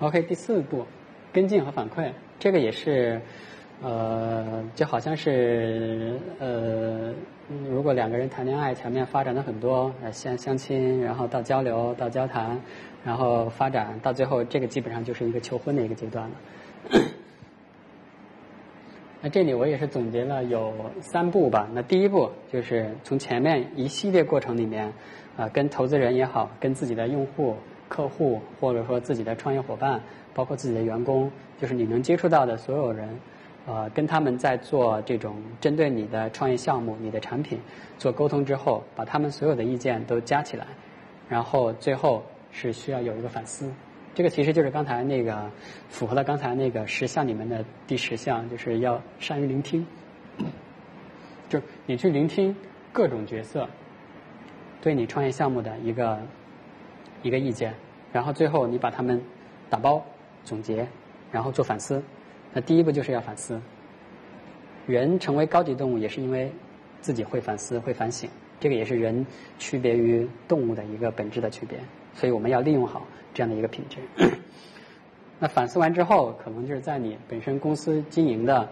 OK， 第四步，跟进和反馈，这个也是，就好像是如果两个人谈恋爱，前面发展了很多，相亲，然后到交流，到交谈，然后发展到最后，这个基本上就是一个求婚的一个阶段了。那这里我也是总结了有三步吧。那第一步就是从前面一系列过程里面，跟投资人也好，跟自己的用户、客户，或者说自己的创业伙伴，包括自己的员工，就是你能接触到的所有人，跟他们在做这种针对你的创业项目、你的产品做沟通之后，把他们所有的意见都加起来，然后最后是需要有一个反思。这个其实就是刚才那个符合了刚才那个10项里面的第10项，就是要善于聆听，就是你去聆听各种角色对你创业项目的一个意见，然后最后你把他们打包总结，然后做反思。那第一步就是要反思。人成为高级动物也是因为自己会反思、会反省，这个也是人区别于动物的一个本质的区别，所以我们要利用好这样的一个品质。那反思完之后，可能就是在你本身公司经营的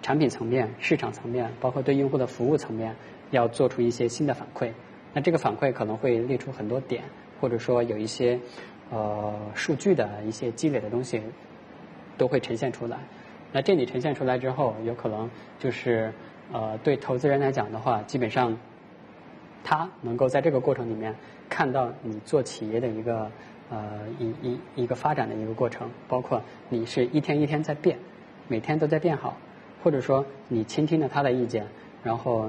产品层面、市场层面，包括对用户的服务层面，要做出一些新的反馈。那这个反馈可能会列出很多点，或者说有一些数据的一些积累的东西都会呈现出来。那这里呈现出来之后，有可能就是对投资人来讲的话，基本上他能够在这个过程里面看到你做企业的一个一个发展的一个过程，包括你是一天一天在变，每天都在变好，或者说你倾听了他的意见，然后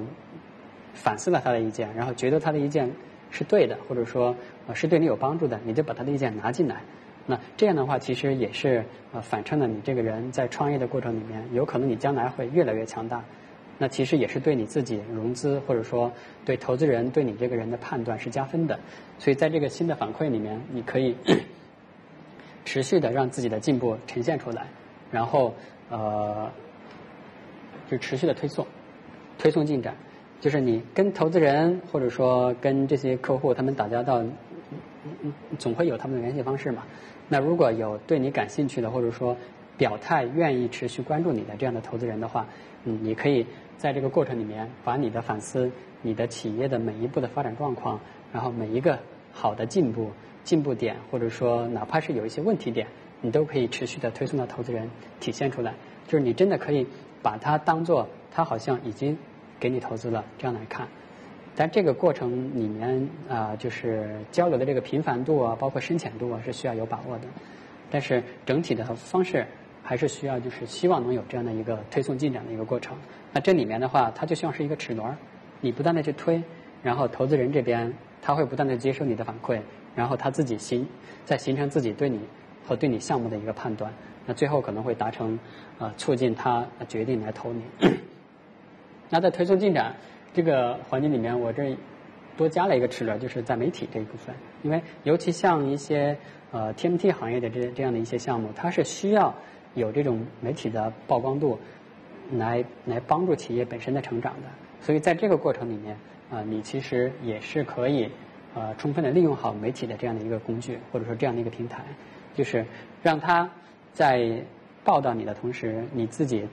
反思了他的意见，然后觉得他的意见是对的，或者说是对你有帮助的，你就把他的意见拿进来。那这样的话，其实也是反衬了你这个人在创业的过程里面，有可能你将来会越来越强大。那其实也是对你自己融资，或者说对投资人对你这个人的判断是加分的。所以在这个新的反馈里面，你可以持续的让自己的进步呈现出来，然后就持续的推送进展。就是你跟投资人或者说跟这些客户他们打交道，总会有他们的联系方式嘛。那如果有对你感兴趣的，或者说表态愿意持续关注你的这样的投资人的话，你可以在这个过程里面把你的反思、你的企业的每一步的发展状况，然后每一个好的进步点，或者说哪怕是有一些问题点，你都可以持续的推送到投资人体现出来。就是你真的可以把它当做他好像已经给你投资了这样来看。但这个过程里面就是交流的这个频繁度啊，包括深浅度啊，是需要有把握的。但是整体的方式还是需要，就是希望能有这样的一个推送进展的一个过程。那这里面的话，它就像是一个齿轮，你不断的去推，然后投资人这边他会不断的接受你的反馈，然后他自己形成自己对你和对你项目的一个判断。那最后可能会达成促进他决定来投你。那在推送进展这个环节里面，我这多加了一个齿轮，就是在媒体这一部分。因为尤其像一些TMT 行业的这样的一些项目，它是需要有这种媒体的曝光度来帮助企业本身的成长的。所以在这个过程里面你其实也是可以充分的利用好媒体的这样的一个工具，或者说这样的一个平台，就是让它在报道你的同时，你自己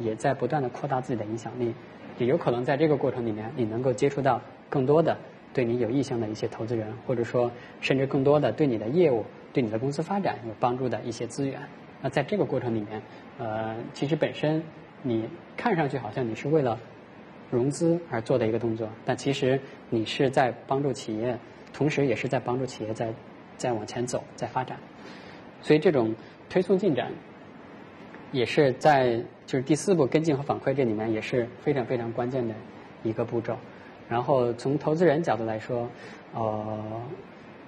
也在不断的扩大自己的影响力。也有可能在这个过程里面，你能够接触到更多的对你有意向的一些投资人，或者说甚至更多的对你的业务、对你的公司发展有帮助的一些资源。那在这个过程里面，其实本身你看上去好像你是为了融资而做的一个动作，但其实你是在帮助企业，同时也是在帮助企业在往前走、在发展。所以这种推送进展也是在就是第4步跟进和反馈这里面也是非常非常关键的一个步骤。然后从投资人角度来说，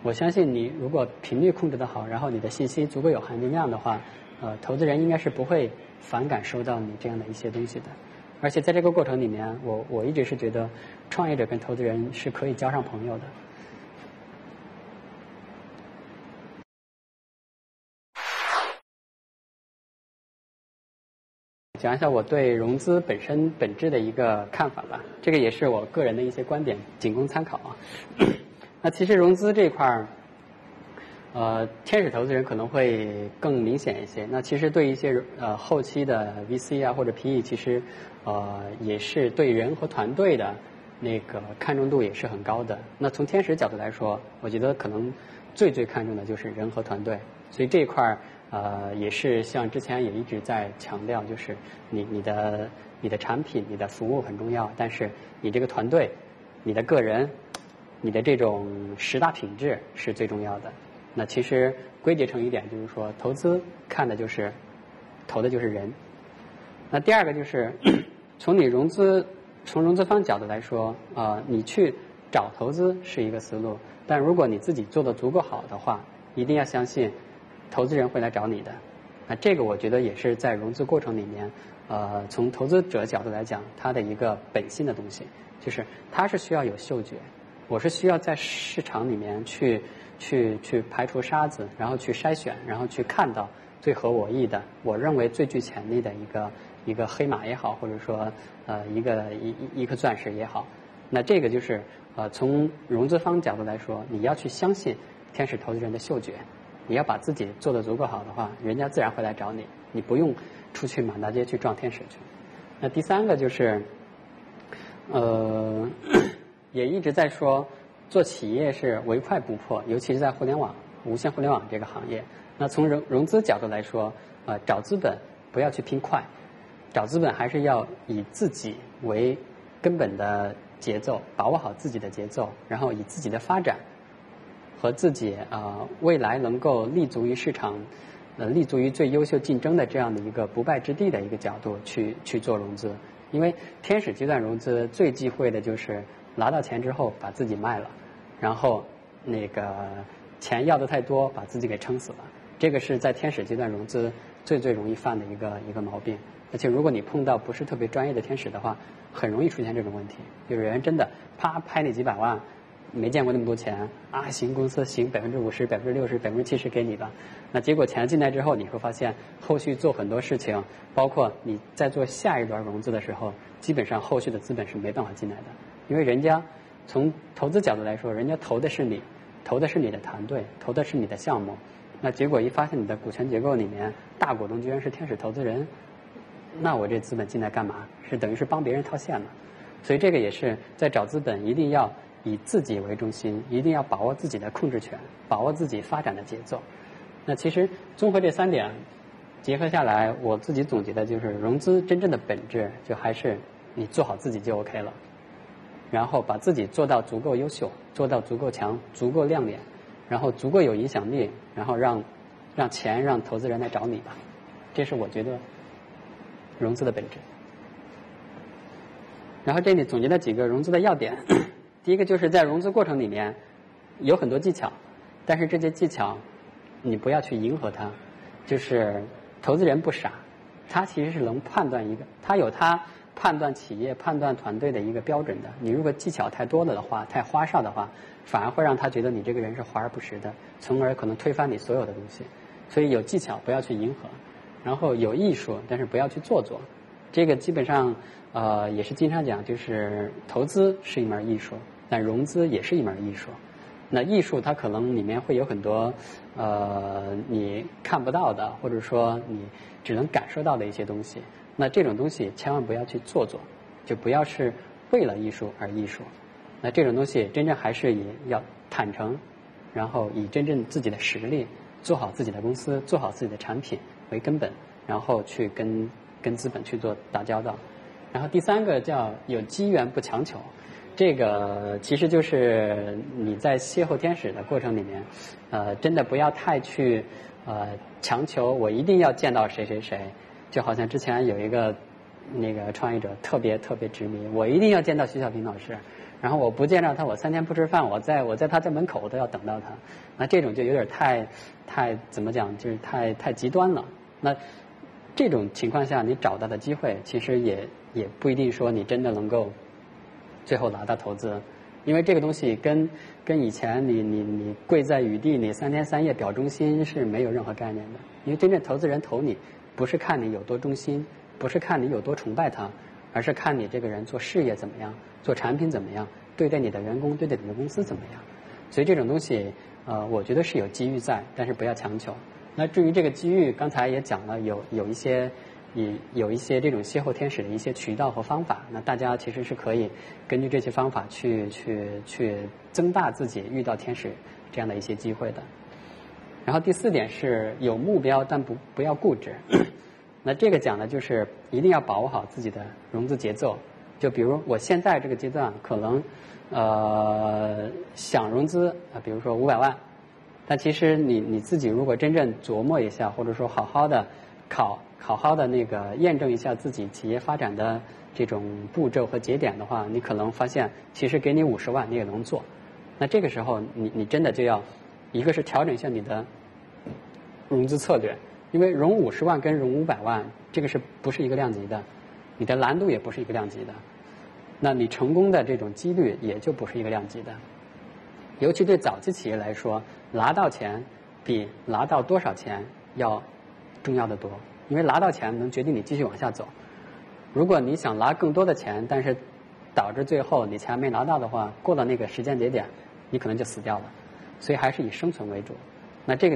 我相信你如果频率控制得好，然后你的信息足够有含金量的话，投资人应该是不会反感收到你这样的一些东西的。而且在这个过程里面，我一直是觉得创业者跟投资人是可以交上朋友的。讲一下我对融资本身本质的一个看法吧，这个也是我个人的一些观点，仅供参考啊。那其实融资这一块儿，天使投资人可能会更明显一些。那其实对一些后期的 VC 啊或者 PE， 其实也是对人和团队的那个看重度也是很高的。那从天使角度来说，我觉得可能最看重的就是人和团队，所以这一块儿。也是像之前也一直在强调，就是你的产品、你的服务很重要，但是你这个团队、你的个人、你的这种10大品质是最重要的。那其实归结成一点，就是说投资看的就是投的就是人。那第二个就是从融资方角度来说，你去找投资是一个思路，但如果你自己做的足够好的话，一定要相信。投资人会来找你的，那这个我觉得也是在融资过程里面，从投资者角度来讲，他的一个本性的东西，就是他是需要有嗅觉，我是需要在市场里面去排除沙子，然后去筛选，然后去看到最合我意的，我认为最具潜力的一个黑马也好，或者说一颗钻石也好，那这个就是从融资方角度来说，你要去相信天使投资人的嗅觉。你要把自己做得足够好的话，人家自然会来找你，你不用出去满大街去撞天使去。那第三个就是，也一直在说做企业是唯快不破，尤其是在无线互联网这个行业。那从融资角度来说，找资本不要去拼快，找资本还是要以自己为根本的节奏，把握好自己的节奏，然后以自己的发展。和自己未来能够立足于市场，立足于最优秀竞争的这样的一个不败之地的一个角度去做融资，因为天使阶段融资最忌讳的就是拿到钱之后把自己卖了，然后那个钱要的太多把自己给撑死了，这个是在天使阶段融资最容易犯的一个毛病，而且如果你碰到不是特别专业的天使的话，很容易出现这种问题，有人真的啪拍你几百万。没见过那么多钱啊！行，公司行50%、60%、70%给你吧。那结果钱进来之后，你会发现后续做很多事情，包括你在做下一轮融资的时候，基本上后续的资本是没办法进来的，因为人家从投资角度来说，人家投的是你，投的是你的团队，投的是你的项目。那结果一发现你的股权结构里面大股东居然是天使投资人，那我这资本进来干嘛？是等于是帮别人套现了。所以这个也是在找资本一定要。以自己为中心，一定要把握自己的控制权，把握自己发展的节奏。那其实综合这三点结合下来，我自己总结的就是，融资真正的本质就还是你做好自己就 OK 了，然后把自己做到足够优秀，做到足够强，足够亮眼，然后足够有影响力，然后让投资人来找你吧。这是我觉得融资的本质。然后这里总结了几个融资的要点。第一个就是在融资过程里面有很多技巧，但是这些技巧你不要去迎合它，就是投资人不傻，他其实是能判断他有他判断企业、判断团队的一个标准的。你如果技巧太多了的话，太花哨的话，反而会让他觉得你这个人是华而不实的，从而可能推翻你所有的东西。所以有技巧不要去迎合，然后有艺术，但是不要去做作。这个基本上也是经常讲，就是投资是一门艺术。但融资也是一门艺术，那艺术它可能里面会有很多你看不到的，或者说你只能感受到的一些东西。那这种东西千万不要去做，就不要是为了艺术而艺术。那这种东西真正还是以要坦诚，然后以真正自己的实力做好自己的公司、做好自己的产品为根本，然后去跟资本去打交道。然后第三个叫有机缘不强求。这个其实就是你在邂逅天使的过程里面，真的不要太去强求我一定要见到谁谁谁。就好像之前有一个那个创业者特别执迷，我一定要见到徐小平老师，然后我不见着他，我3天不吃饭，我在他家门口都要等到他，那这种就有点太怎么讲，就是太极端了。那这种情况下，你找到的机会其实也不一定说你真的能够最后拿到投资，因为这个东西跟以前你跪在雨地，你3天3夜表忠心是没有任何概念的。因为真正投资人投你，不是看你有多忠心，不是看你有多崇拜他，而是看你这个人做事业怎么样，做产品怎么样，对待你的员工，对待你的公司怎么样。所以这种东西，我觉得是有机遇在，但是不要强求。那至于这个机遇，刚才也讲了，有一些这种邂逅天使的一些渠道和方法，那大家其实是可以根据这些方法去增大自己遇到天使这样的一些机会的。然后第4点是有目标，但不要固执。那这个讲的就是一定要把握好自己的融资节奏。就比如我现在这个阶段可能想融资啊，比如说500万，但其实你自己如果真正琢磨一下，或者说好好的好好的那个验证一下自己企业发展的这种步骤和节点的话，你可能发现其实给你50万你也能做。那这个时候你真的就要一个是调整一下你的融资策略，因为融50万跟融500万这个是不是一个量级的，你的难度也不是一个量级的，那你成功的这种几率也就不是一个量级的。尤其对早期企业来说，拿到钱比拿到多少钱要重要的多，因为拿到钱能决定你继续往下走。如果你想拿更多的钱，但是导致最后你钱没拿到的话，过了那个时间节点你可能就死掉了。所以还是以生存为主。那这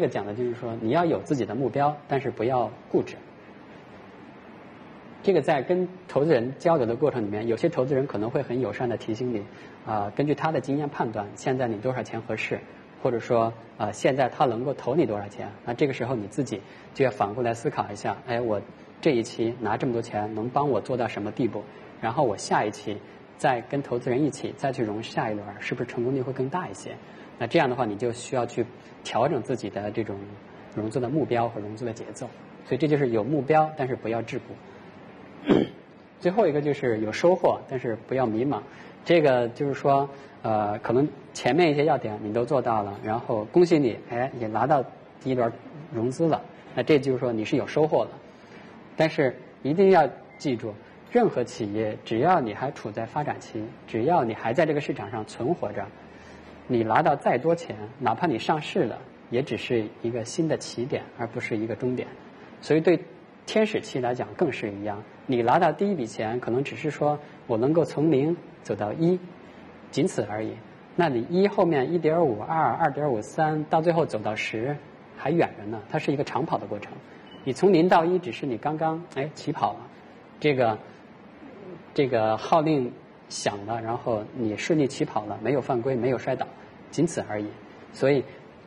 个讲的就是说，你要有自己的目标，但是不要固执。这个在跟投资人交流的过程里面，有些投资人可能会很友善的提醒你根据他的经验判断现在你多少钱合适，或者说现在他能够投你多少钱。那这个时候你自己就要反过来思考一下，哎，我这一期拿这么多钱能帮我做到什么地步，然后我下一期再跟投资人一起再去融下一轮，是不是成功率会更大一些。那这样的话你就需要去调整自己的这种融资的目标和融资的节奏。所以这就是有目标但是不要桎梏。最后一个就是有收获但是不要迷茫。这个就是说可能前面一些要点你都做到了，然后恭喜你，哎，也拿到第1轮融资了，那这就是说你是有收获了。但是一定要记住，任何企业只要你还处在发展期，只要你还在这个市场上存活着，你拿到再多钱，哪怕你上市了，也只是一个新的起点，而不是一个终点。所以对天使期来讲更是一样，你拿到第一笔钱可能只是说我能够从0走到1，仅此而已。那你1后面 1.5 2 2.5 3到最后走到10还远着呢，它是一个长跑的过程。你从0到1只是你刚刚起跑了，这个号令响了，然后你顺利起跑了，没有犯规，没有摔倒，仅此而已。所以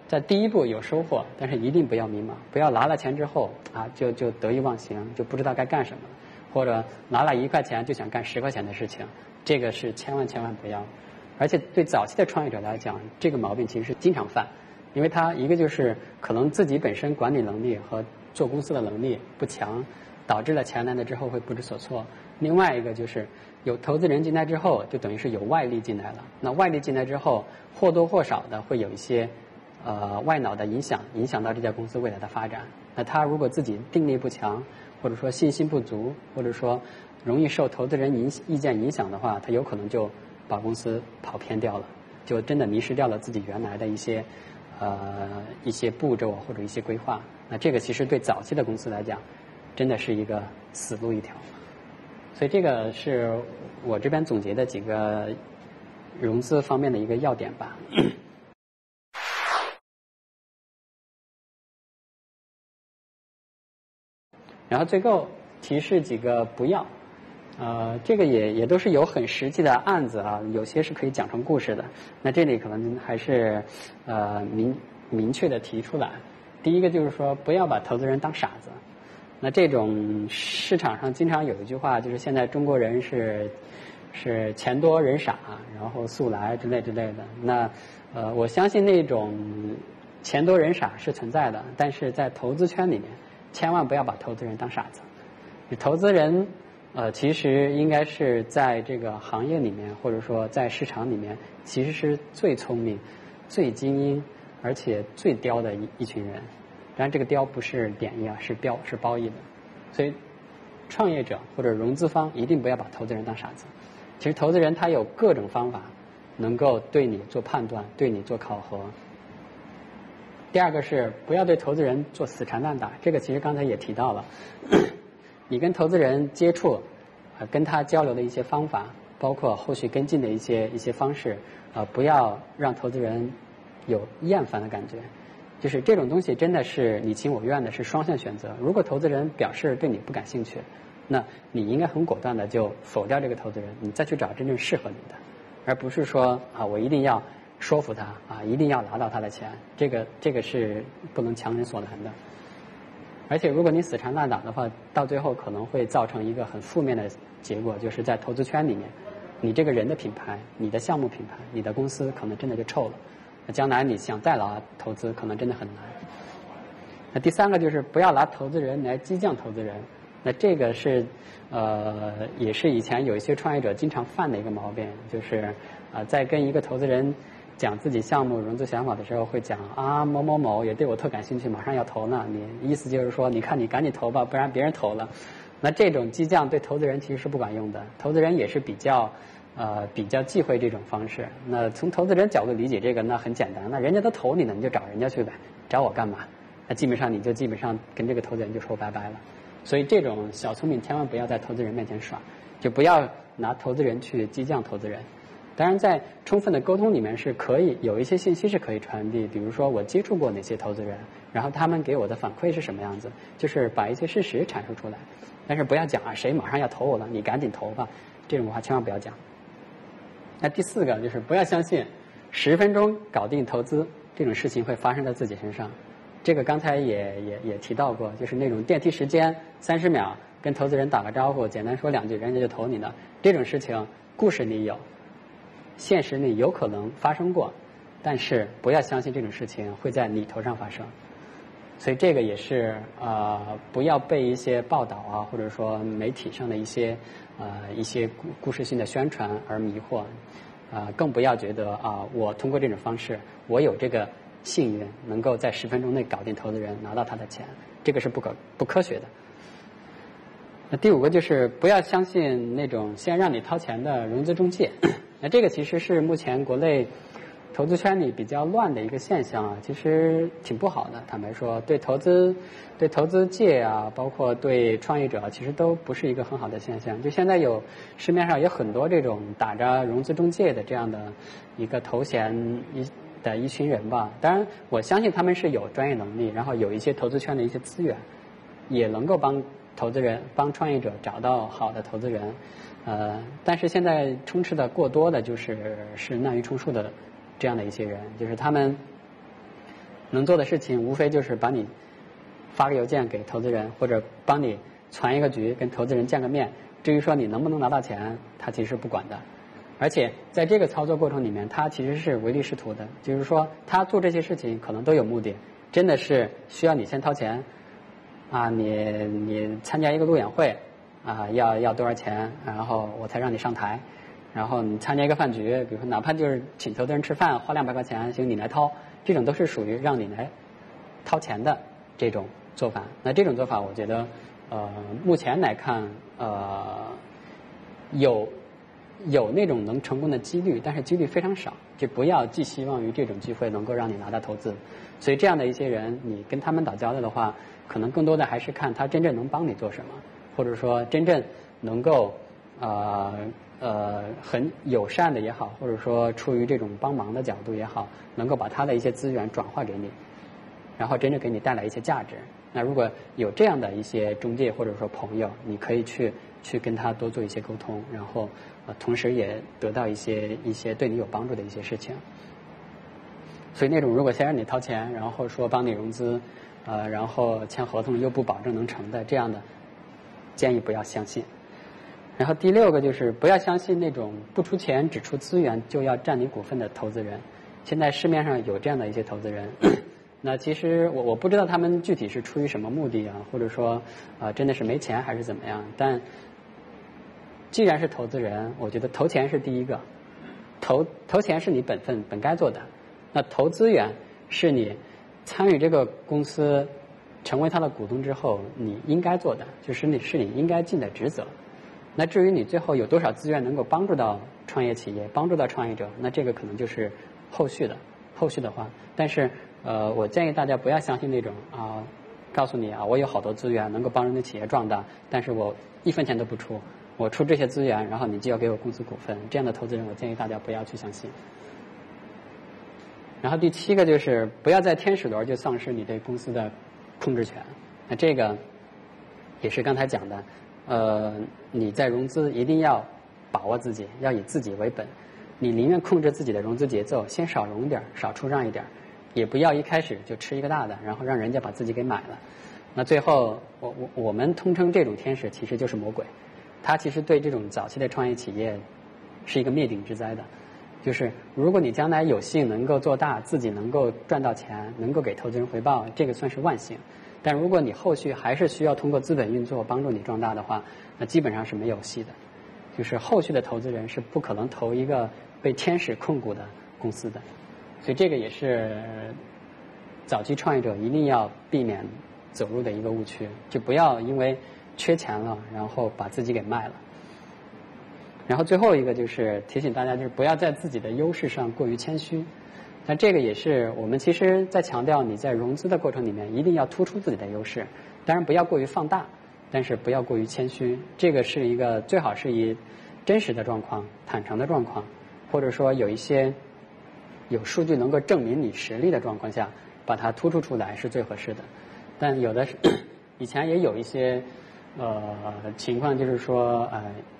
在第一步有收获，但是一定不要迷茫，不要拿了钱之后就得意忘形，就不知道该干什么，或者拿了1块钱就想干10块钱的事情，这个是千万不要。而且对早期的创业者来讲，这个毛病其实是经常犯，因为他一个就是可能自己本身管理能力和做公司的能力不强，导致了钱来了之后会不知所措。另外一个就是有投资人进来之后，就等于是有外力进来了，那外力进来之后或多或少的会有一些外脑的影响到这家公司未来的发展。那他如果自己定力不强，或者说信心不足，或者说容易受投资人意见影响的话，他有可能就把公司跑偏掉了，就真的迷失掉了自己原来的一些步骤或者一些规划。那这个其实对早期的公司来讲真的是一个死路一条。所以这个是我这边总结的几个融资方面的一个要点吧。然后最后提示几个不要，这个也都是有很实际的案子啊，有些是可以讲成故事的。那这里可能还是明确的提出来。第一个就是说，不要把投资人当傻子。那这种市场上经常有一句话，就是现在中国人是钱多人傻，然后素来之类的。那我相信那种钱多人傻是存在的，但是在投资圈里面千万不要把投资人当傻子。投资人其实应该是在这个行业里面，或者说在市场里面，其实是最聪明、最精英，而且最刁的一群人。当然，这个刁不是贬义啊，是刁，是褒义的。所以，创业者或者融资方一定不要把投资人当傻子。其实，投资人他有各种方法能够对你做判断，对你做考核。第二个是不要对投资人做死缠烂打，这个其实刚才也提到了。你跟投资人接触，跟他交流的一些方法，包括后续跟进的一些方式，不要让投资人有厌烦的感觉。就是这种东西真的是你情我愿的，是双向选择。如果投资人表示对你不感兴趣，那你应该很果断的就否掉这个投资人，你再去找真正适合你的，而不是说啊我一定要说服他啊，一定要拿到他的钱，这个是不能强人所难的。而且如果你死缠烂打的话，到最后可能会造成一个很负面的结果，就是在投资圈里面，你这个人的品牌、你的项目品牌、你的公司可能真的就臭了，将来你想再拿投资可能真的很难。那第三个就是不要拿投资人来激将投资人，那这个是也是以前有一些创业者经常犯的一个毛病，就是在跟一个投资人讲自己项目融资想法的时候，会讲啊某某某也对我特感兴趣，马上要投呢，你意思就是说你看你赶紧投吧，不然别人投了。那这种激将对投资人其实是不管用的，投资人也是比较忌讳这种方式。那从投资人角度理解这个，那很简单，那人家都投你呢，你就找人家去呗，找我干嘛？那基本上跟这个投资人就说拜拜了。所以这种小聪明千万不要在投资人面前耍，就不要拿投资人去激将投资人。当然，在充分的沟通里面是可以有一些信息是可以传递，比如说我接触过哪些投资人，然后他们给我的反馈是什么样子，就是把一些事实阐述出来。但是不要讲啊，谁马上要投我了，你赶紧投吧，这种话千万不要讲。那第四个就是不要相信10分钟搞定投资这种事情会发生在自己身上。这个刚才也提到过，就是那种电梯时间30秒，跟投资人打个招呼，简单说两句，人家就投你了，这种事情故事里有。现实里有可能发生过，但是不要相信这种事情会在你头上发生。所以这个也是不要被一些报道啊，或者说媒体上的一些故事性的宣传而迷惑，更不要觉得啊我通过这种方式我有这个幸运能够在10分钟内搞定投资人拿到他的钱，这个是不科学的。那第五个就是不要相信那种先让你掏钱的融资中介。那这个其实是目前国内投资圈里比较乱的一个现象啊，其实挺不好的。坦白说，对投资界啊，包括对创业者啊，其实都不是一个很好的现象。就现在市面上有很多这种打着融资中介的这样的一个头衔一群人吧。当然，我相信他们是有专业能力，然后有一些投资圈的一些资源，也能够帮投资人、帮创业者找到好的投资人，但是现在充斥的过多的就是滥竽充数的这样的一些人，就是他们能做的事情无非就是把你发个邮件给投资人，或者帮你传一个局，跟投资人见个面。至于说你能不能拿到钱，他其实不管的。而且在这个操作过程里面，他其实是唯利是图的，就是说他做这些事情可能都有目的，真的是需要你先掏钱。啊，你参加一个路演会，啊，要多少钱，然后我才让你上台。然后你参加一个饭局，比如说哪怕就是请投资人吃饭，花200块钱，行，你来掏，这种都是属于让你来掏钱的这种做法。那这种做法，我觉得，目前来看，有那种能成功的几率，但是几率非常少，就不要寄希望于这种机会能够让你拿到投资。所以这样的一些人，你跟他们打交道的话，可能更多的还是看他真正能帮你做什么，或者说真正能够很友善的也好，或者说出于这种帮忙的角度也好，能够把他的一些资源转化给你，然后真正给你带来一些价值。那如果有这样的一些中介或者说朋友，你可以去跟他多做一些沟通，然后同时也得到一些对你有帮助的一些事情。所以那种如果先让你掏钱，然后说帮你融资，然后签合同又不保证能成的，这样的建议不要相信。然后第六个就是不要相信那种不出钱只出资源就要占你股份的投资人。现在市面上有这样的一些投资人，那其实我不知道他们具体是出于什么目的啊，或者说真的是没钱还是怎么样，但既然是投资人，我觉得投钱是第一个，投钱是你本分本该做的，那投资源是你参与这个公司成为他的股东之后你应该做的，就是你应该尽的职责。那至于你最后有多少资源能够帮助到创业企业，帮助到创业者，那这个可能就是后续的话。但是我建议大家不要相信那种啊，告诉你啊我有好多资源能够帮人家企业壮大，但是我一分钱都不出，我出这些资源然后你就要给我公司股份，这样的投资人我建议大家不要去相信。然后第7个就是不要在天使轮就丧失你对公司的控制权，那这个也是刚才讲的，你在融资一定要把握自己，要以自己为本，你宁愿控制自己的融资节奏，先少融一点少出让一点，也不要一开始就吃一个大的然后让人家把自己给买了。那最后我们通称这种天使其实就是魔鬼，他其实对这种早期的创业企业是一个灭顶之灾的。就是如果你将来有幸能够做大，自己能够赚到钱，能够给投资人回报，这个算是万幸，但如果你后续还是需要通过资本运作帮助你壮大的话，那基本上是没有戏的，就是后续的投资人是不可能投一个被天使控股的公司的。所以这个也是早期创业者一定要避免走入的一个误区，就不要因为缺钱了然后把自己给卖了。然后最后一个就是提醒大家，就是不要在自己的优势上过于谦虚，那这个也是我们其实在强调你在融资的过程里面一定要突出自己的优势，当然不要过于放大，但是不要过于谦虚，这个是一个最好是以真实的状况坦诚的状况，或者说有一些有数据能够证明你实力的状况下把它突出出来是最合适的。但有的以前也有一些情况，就是说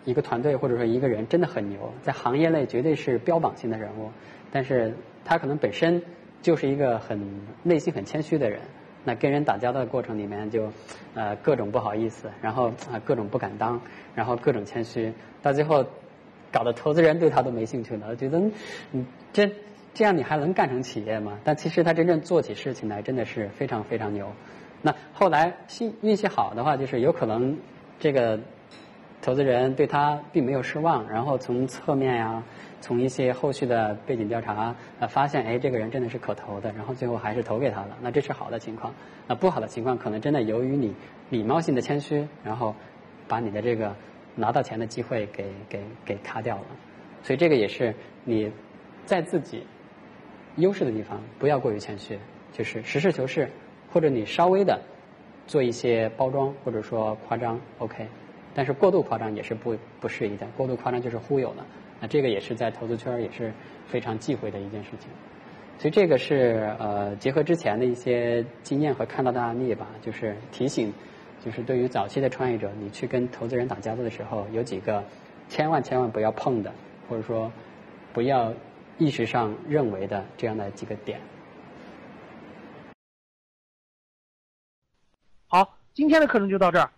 一个团队或者说一个人真的很牛，在行业内绝对是标榜性的人物，但是他可能本身就是一个很内心很谦虚的人，那跟人打交道的过程里面就各种不好意思，然后各种不敢当，然后各种谦虚，到最后搞得投资人对他都没兴趣了，觉得你这样你还能干成企业吗？但其实他真正做起事情来真的是非常非常牛。那后来运气好的话，就是有可能这个投资人对他并没有失望，然后从侧面呀，从一些后续的背景调查发现，哎，这个人真的是可投的，然后最后还是投给他了，那这是好的情况。那不好的情况可能真的由于你礼貌性的谦虚，然后把你的这个拿到钱的机会给卡掉了。所以这个也是你在自己优势的地方不要过于谦虚，就是实事求是，或者你稍微的做一些包装或者说夸张 OK， 但是过度夸张也是不适宜的，过度夸张就是忽悠了，那这个也是在投资圈也是非常忌讳的一件事情。所以这个是结合之前的一些经验和看到的案例吧，就是提醒，就是对于早期的创业者，你去跟投资人打交道的时候，有几个千万不要碰的，或者说不要意识上认为的这样的几个点。好，今天的课程就到这儿。